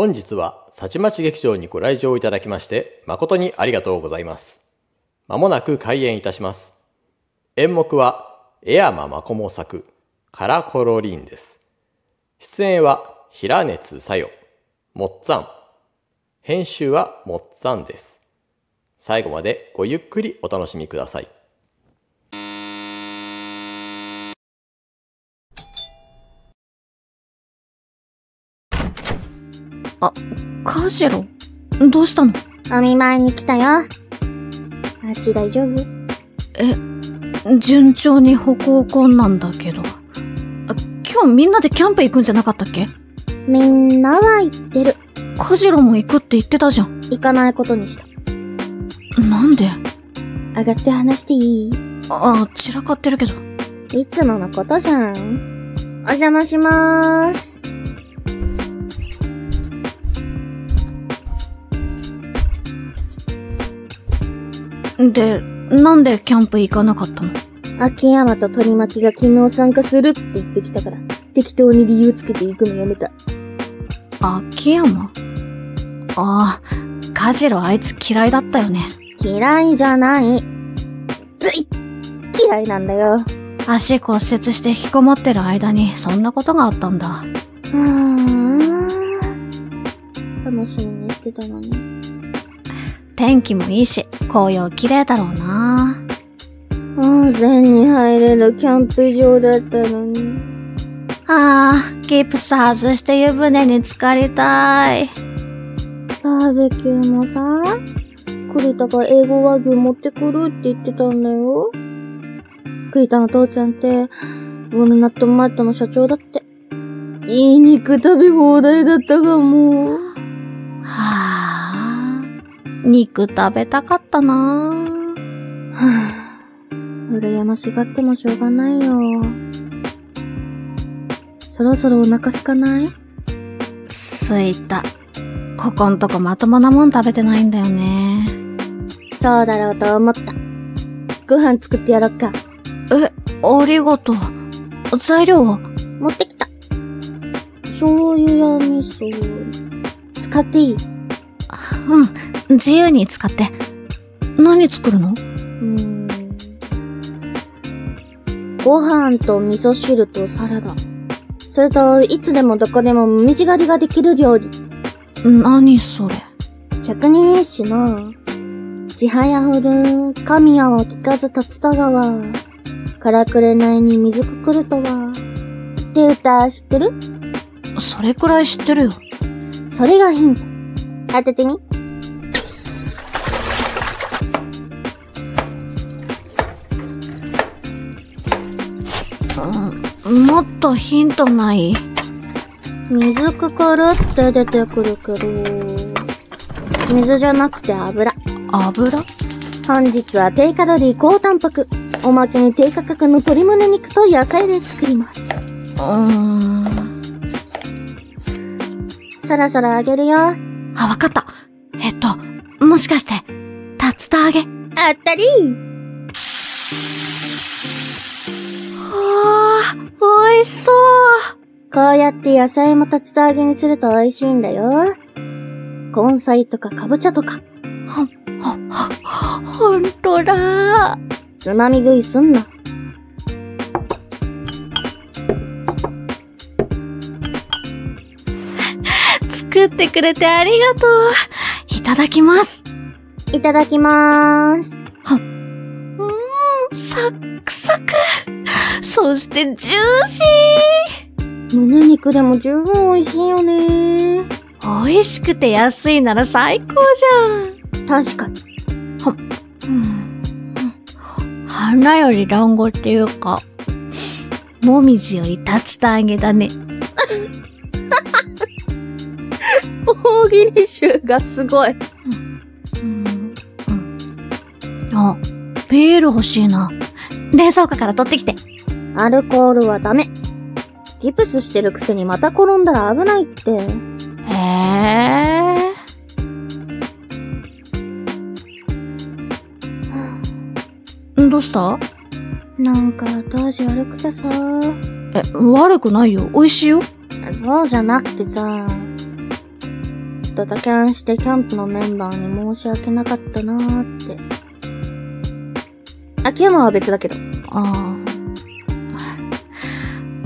本日はさちまち劇場にご来場いただきまして誠にありがとうございます。まもなく開演いたします。演目は江山まこも作カラコロリンです。出演は平熱さよ、もっつぁん。編集はもっつぁんです。最後までごゆっくりお楽しみください。あ、カシロ、どうしたの？お見舞いに来たよ。足大丈夫？順調に歩行困難だけど。今日みんなでキャンプ行くんじゃなかったっけ？みんなは行ってる。カシロも行くって言ってたじゃん。行かないことにした。なんで？上がって話していい？あ、散らかってるけど。いつものことじゃん。お邪魔しまーす。で、なんでキャンプ行かなかったの？秋山と鳥巻が昨日参加するって言ってきたから、適当に理由つけて行くのやめた。秋山？ああ、カジロあいつ嫌いだったよね。嫌いじゃない。ずいっ嫌いなんだよ。足骨折して引きこもってる間にそんなことがあったんだ。楽しみにしてたのに。天気もいいし、紅葉綺麗だろうな。温泉に入れるキャンプ場だったのに。ああ、ギプス外して湯船に浸かりたい。バーベキューもさ、栗田が英語和牛持ってくるって言ってたんだよ。栗田の父ちゃんって、ウォルナットマットの社長だって。いい肉食べ放題だったがもう。肉食べたかったなぁ。羨ましがってもしょうがないよ。そろそろお腹すかない？すいた。ここんとこまともなもん食べてないんだよね。そうだろうと思った。ご飯作ってやろっか。ありがとう。材料は？持ってきた。醤油や味噌。使っていい？うん。自由に使って。何作るの？ご飯と味噌汁とサラダ。それと、いつでもどこでももみじ狩りができる料理。何それ？百人一首の、ちはやふる、神谷は聞かず竜田川、からくれないに水くくるとは、って歌知ってる？それくらい知ってるよ。それがヒント。当ててみ。もっとヒントない？水くくるって出てくるけど、水じゃなくて油。油？本日は低カロリー高タンパク。おまけに低価格の鶏胸肉と野菜で作ります。そろそろあげるよ。あ、わかった。もしかして、竜田揚げ？あったりー！美味しそう。こうやって野菜も竜田揚げにすると美味しいんだよ。根菜とかかぼちゃとか。ほんとだ。つまみ食いすんな。作ってくれてありがとう。いただきます。いただきまーす。サクサク。そしてジューシー。胸肉でも十分美味しいよね。美味しくて安いなら最高じゃん。確かに。花より団子っていうか、もみじより竜田揚げだね。大喜利臭がすごい。あ、ビール欲しいな。冷蔵庫から取ってきて。アルコールはダメ。ギプスしてるくせにまた転んだら危ないって。どうした？なんか後味悪くてさ。悪くないよ。美味しいよ。そうじゃなくてさ。っと打鍵してキャンプのメンバーに申し訳なかったなーって。秋山は別だけど。ああ。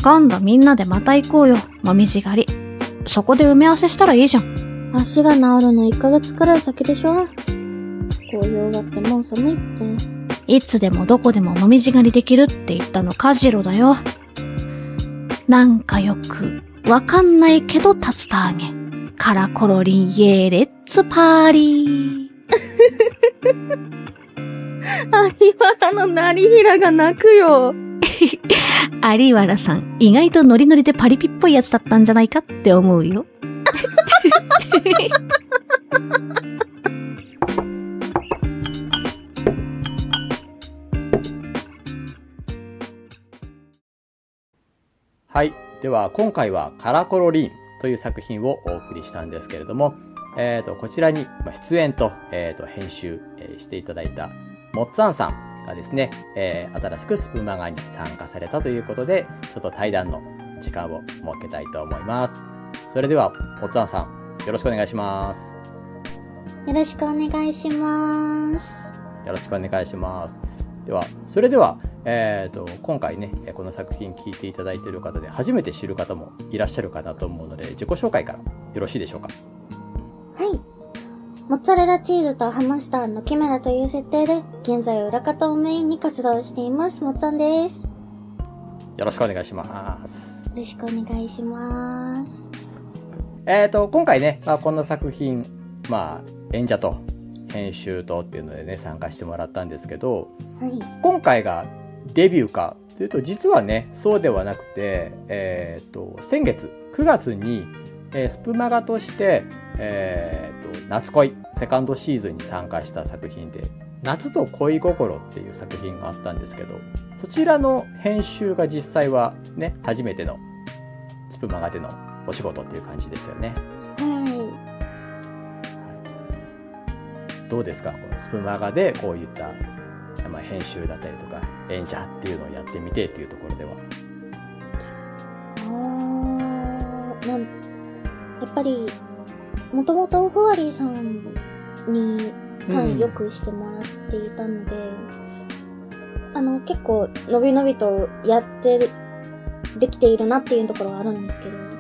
今度みんなでまた行こうよ、もみじ狩り。そこで埋め合わせしたらいいじゃん。足が治るの1ヶ月くらい先でしょ。紅葉だってもう寒いって。いつでもどこでももみじ狩りできるって言ったのカジロだよ。なんかよくわかんないけど竜田揚げ。カラコロリンイエーレッツパーリー。有原の成平が泣くよ。有原さん、意外とノリノリでパリピっぽいやつだったんじゃないかって思うよ。はい、では今回はカラコロリンという作品をお送りしたんですけれども、こちらに出演と、編集していただいたモッツァンさんがですね、新しくスプマガに参加されたということで、ちょっと対談の時間を設けたいと思います。それでは、モッツァンさん、よろしくお願いします。よろしくお願いします。よろしくお願いします。では、それでは、今回ね、この作品聞いていただいている方で、初めて知る方もいらっしゃるかなと思うので、自己紹介からよろしいでしょうか。はい。モッツァレラチーズとハムスターのキメラという設定で、現在裏方をメインに活動しています。モッツァンです。よろしくお願いします。よろしくお願いします。今回ね、この作品、演者と編集とっていうのでね、参加してもらったんですけど、はい、今回がデビューかというと、実はね、そうではなくて、先月、9月に、スプマガとして、夏恋セカンドシーズンに参加した作品で、夏と恋心っていう作品があったんですけど、そちらの編集が実際はね、初めてのスプマガでのお仕事っていう感じでしたよね。はい。どうですか、このスプマガでこういった、編集だったりとか演者っていうのをやってみてっていうところでは。やっぱりもともとフワリーさんによくしてもらっていたので、結構のびのびとやってるできているなっていうところはあるんですけど、やっ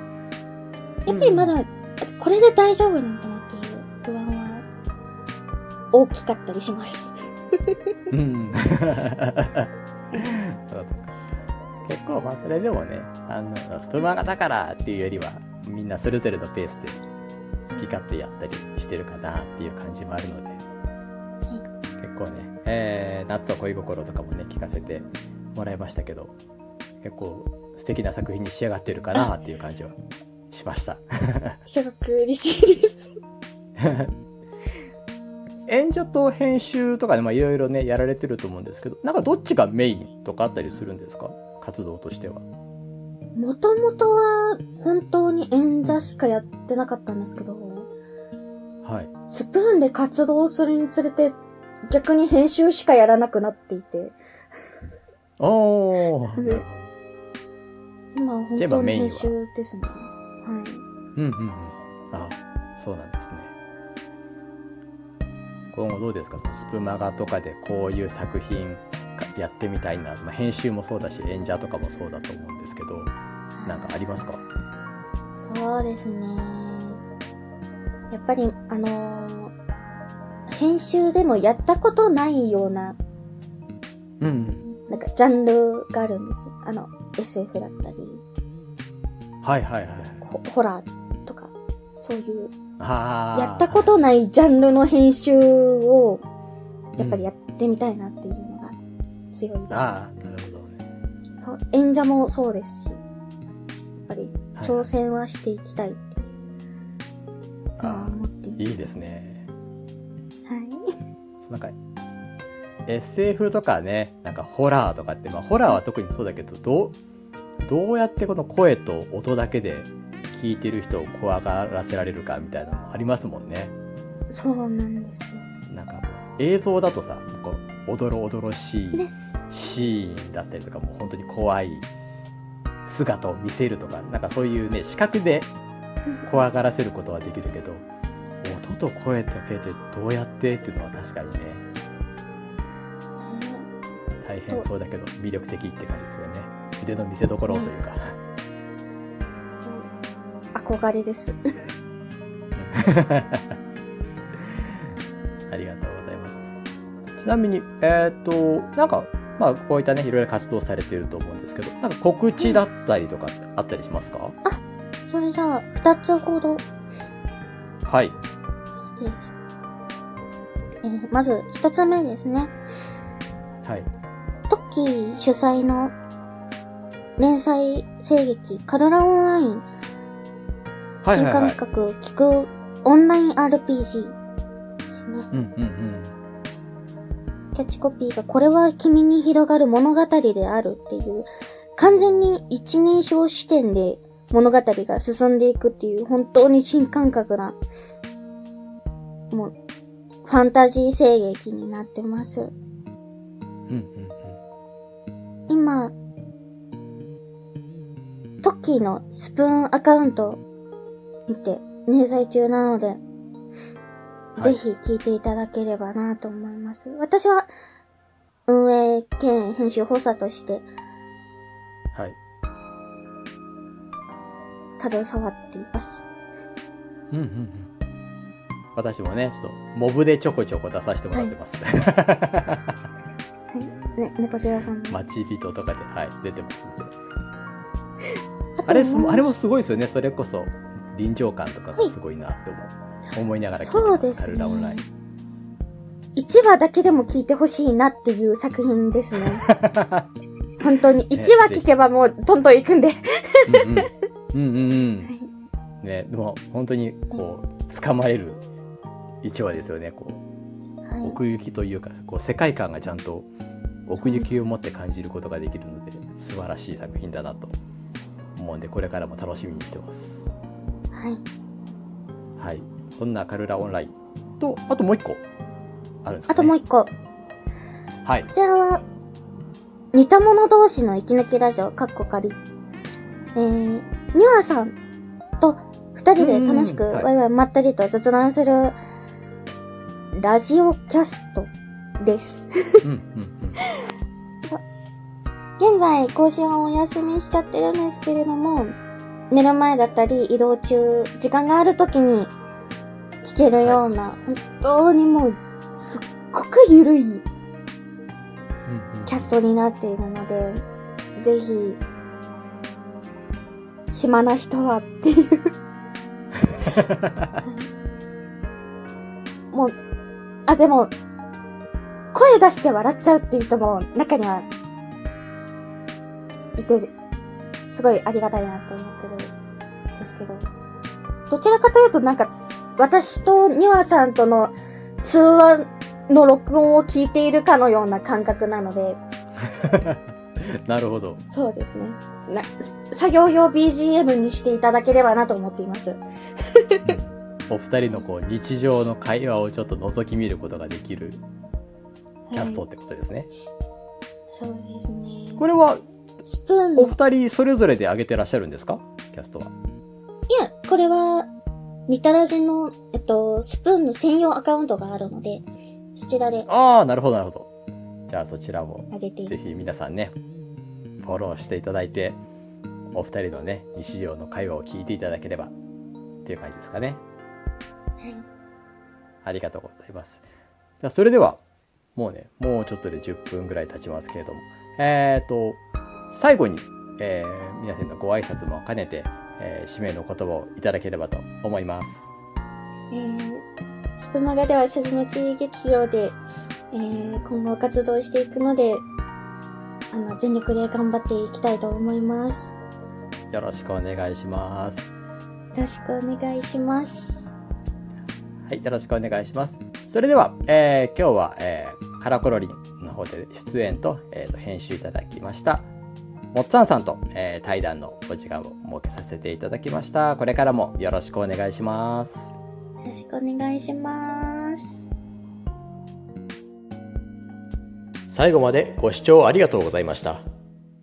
ぱりまだ、これで大丈夫なのかなっていう不安は大きかったりします。うん。結構それでもね、スプマガだからっていうよりは、みんなそれぞれのペースで好き勝手やったりしてるかなっていう感じもあるので、結構ね、夏と恋心とかもね、聞かせてもらいましたけど、結構素敵な作品に仕上がってるかなっていう感じはしました。すごく嬉しいです。演者と編集とかでいろいろねやられてると思うんですけど、なんかどっちがメインとかあったりするんですか、活動としては。もともとは本当に演者しかやってなかったんですけど、はい。スプーンで活動するにつれて、逆に編集しかやらなくなっていて。おー。今本当に編集ですね。はい。うんうんうん。あ、そうなんですね。今後どうですか、そのスプマガとかでこういう作品やってみたいな、編集もそうだし演者とかもそうだと思うんですけど、なんかありますか？そうですね。やっぱり編集でもやったことないような、なんかジャンルがあるんですよ。SF だったり、はいはいはい、ホラーとかそういうやったことないジャンルの編集をやっぱりやってみたいなっていう。強いですね。ああ、なるほどね。そう、演者もそうですし、やっぱり挑戦はしていきたいって、思っています。いいですね。はい。なんか SF とかね、なんかホラーとかって、ホラーは特にそうだけど、どうやってこの声と音だけで聞いてる人を怖がらせられるかみたいなのもありますもんね。そうなんですよ。なんか映像だとさ、おどろおどろしいシーンだったりとか、もう本当に怖い姿を見せるとか、なんかそういうね、視覚で怖がらせることはできるけど、人と声かけてどうやってっていうのは確かにね、大変そうだけど魅力的って感じですよね。腕の見せ所というか、憧れですありがとうございます。ちなみになんかまあこういったねいろいろ活動されていると思うんですけど、なんか告知だったりとかあったりしますか？あ、それじゃあ2つほど、はい、失礼します。まず1つ目ですね。はい、トッキー主催の連載声劇カルラオンライン、はいはいはい、新感覚聞くオンライン RPG ですね。うんうんうん。キャッチコピーがこれは君に広がる物語であるっていう、完全に一人称視点で物語が進んでいくっていう、本当に新感覚なもうファンタジー声劇になってます。うんうんうん。今トッキーのスプーンアカウント見て連載中なので、はい、ぜひ聞いていただければなと思います。私は運営兼編集補佐として、はい、携わっています。うんうんうん。私もね、ちょっとモブでちょこちょこ出させてもらってます。はい、ね、猫白さん。街人とかで、はい、出てますんで。あれもすごいですよね。それこそ臨場感とかがすごいなって思いながら聞いてます。そうですね。カルラオンライン1話だけでも聞いてほしいなっていう作品ですね本当に1話聞けばもうどんどんいくんでうんうんうんうん、はい、ね、でも本当にこう掴まれる1話ですよね。こう、はい、奥行きというかこう世界観がちゃんと奥行きを持って感じることができるので、素晴らしい作品だなと思うんで、これからも楽しみにしてます。はい、はい、そんなカルラオンラインと、あともう一個あるんですかね。あともう一個、はい、こちらは似た者同士の息抜きラジオかっこかり、ミュアさんと2人で楽しくワイワイまったりと雑談するラジオキャストですうんうんうん現在更新はお休みしちゃってるんですけれども、寝る前だったり移動中、時間がある時に聞けるような、はい、本当にもうすっごくゆるいキャストになっているので、うんうん、ぜひ暇な人はっていうもう、あ、でも声出して笑っちゃうっていう人も中にはいて、すごいありがたいなと思ってるんですけど、どちらかというとなんか私とニワさんとの通話の録音を聞いているかのような感覚なのでなるほど。そうですね、作業用 BGM にしていただければなと思っていますお二人のこう日常の会話をちょっと覗き見ることができるキャストってことですね、はい、そうですね。これはスプーンお二人それぞれで上げてらっしゃるんですか、キャストは。いや、これはニタラジのスプーンの専用アカウントがあるので、そちらで。ああ、なるほどなるほど。じゃあそちらも上げてぜひ皆さんね、フォローしていただいて、お二人のね日常の会話を聞いていただければっていう感じですかね。はい。ありがとうございます。じゃあそれではもうね、もうちょっとで10分ぐらい経ちますけれども、最後に、皆さんのご挨拶も兼ねて、締めの言葉をいただければと思います。スプマガではさじまち劇場で、今後活動していくので、全力で頑張っていきたいと思います。よろしくお願いします。よろしくお願いします。はい、よろしくお願いします。それでは、今日は、カラコロリンの方で出演と、編集いただきましたもっつぁんさんと、対談のお時間を設けさせていただきました。これからもよろしくお願いします。よろしくお願いします。最後までご視聴ありがとうございました。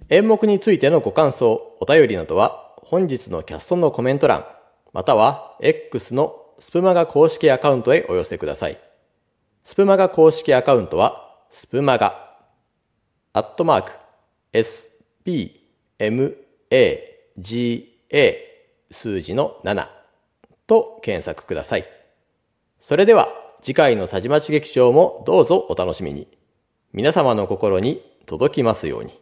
演目についてのご感想、お便りなどは本日のキャストのコメント欄または X のスプマガ公式アカウントへお寄せください。スプマガ公式アカウントはスプマガspmaga7と検索ください。それでは次回の佐治町劇場もどうぞお楽しみに。皆様の心に届きますように。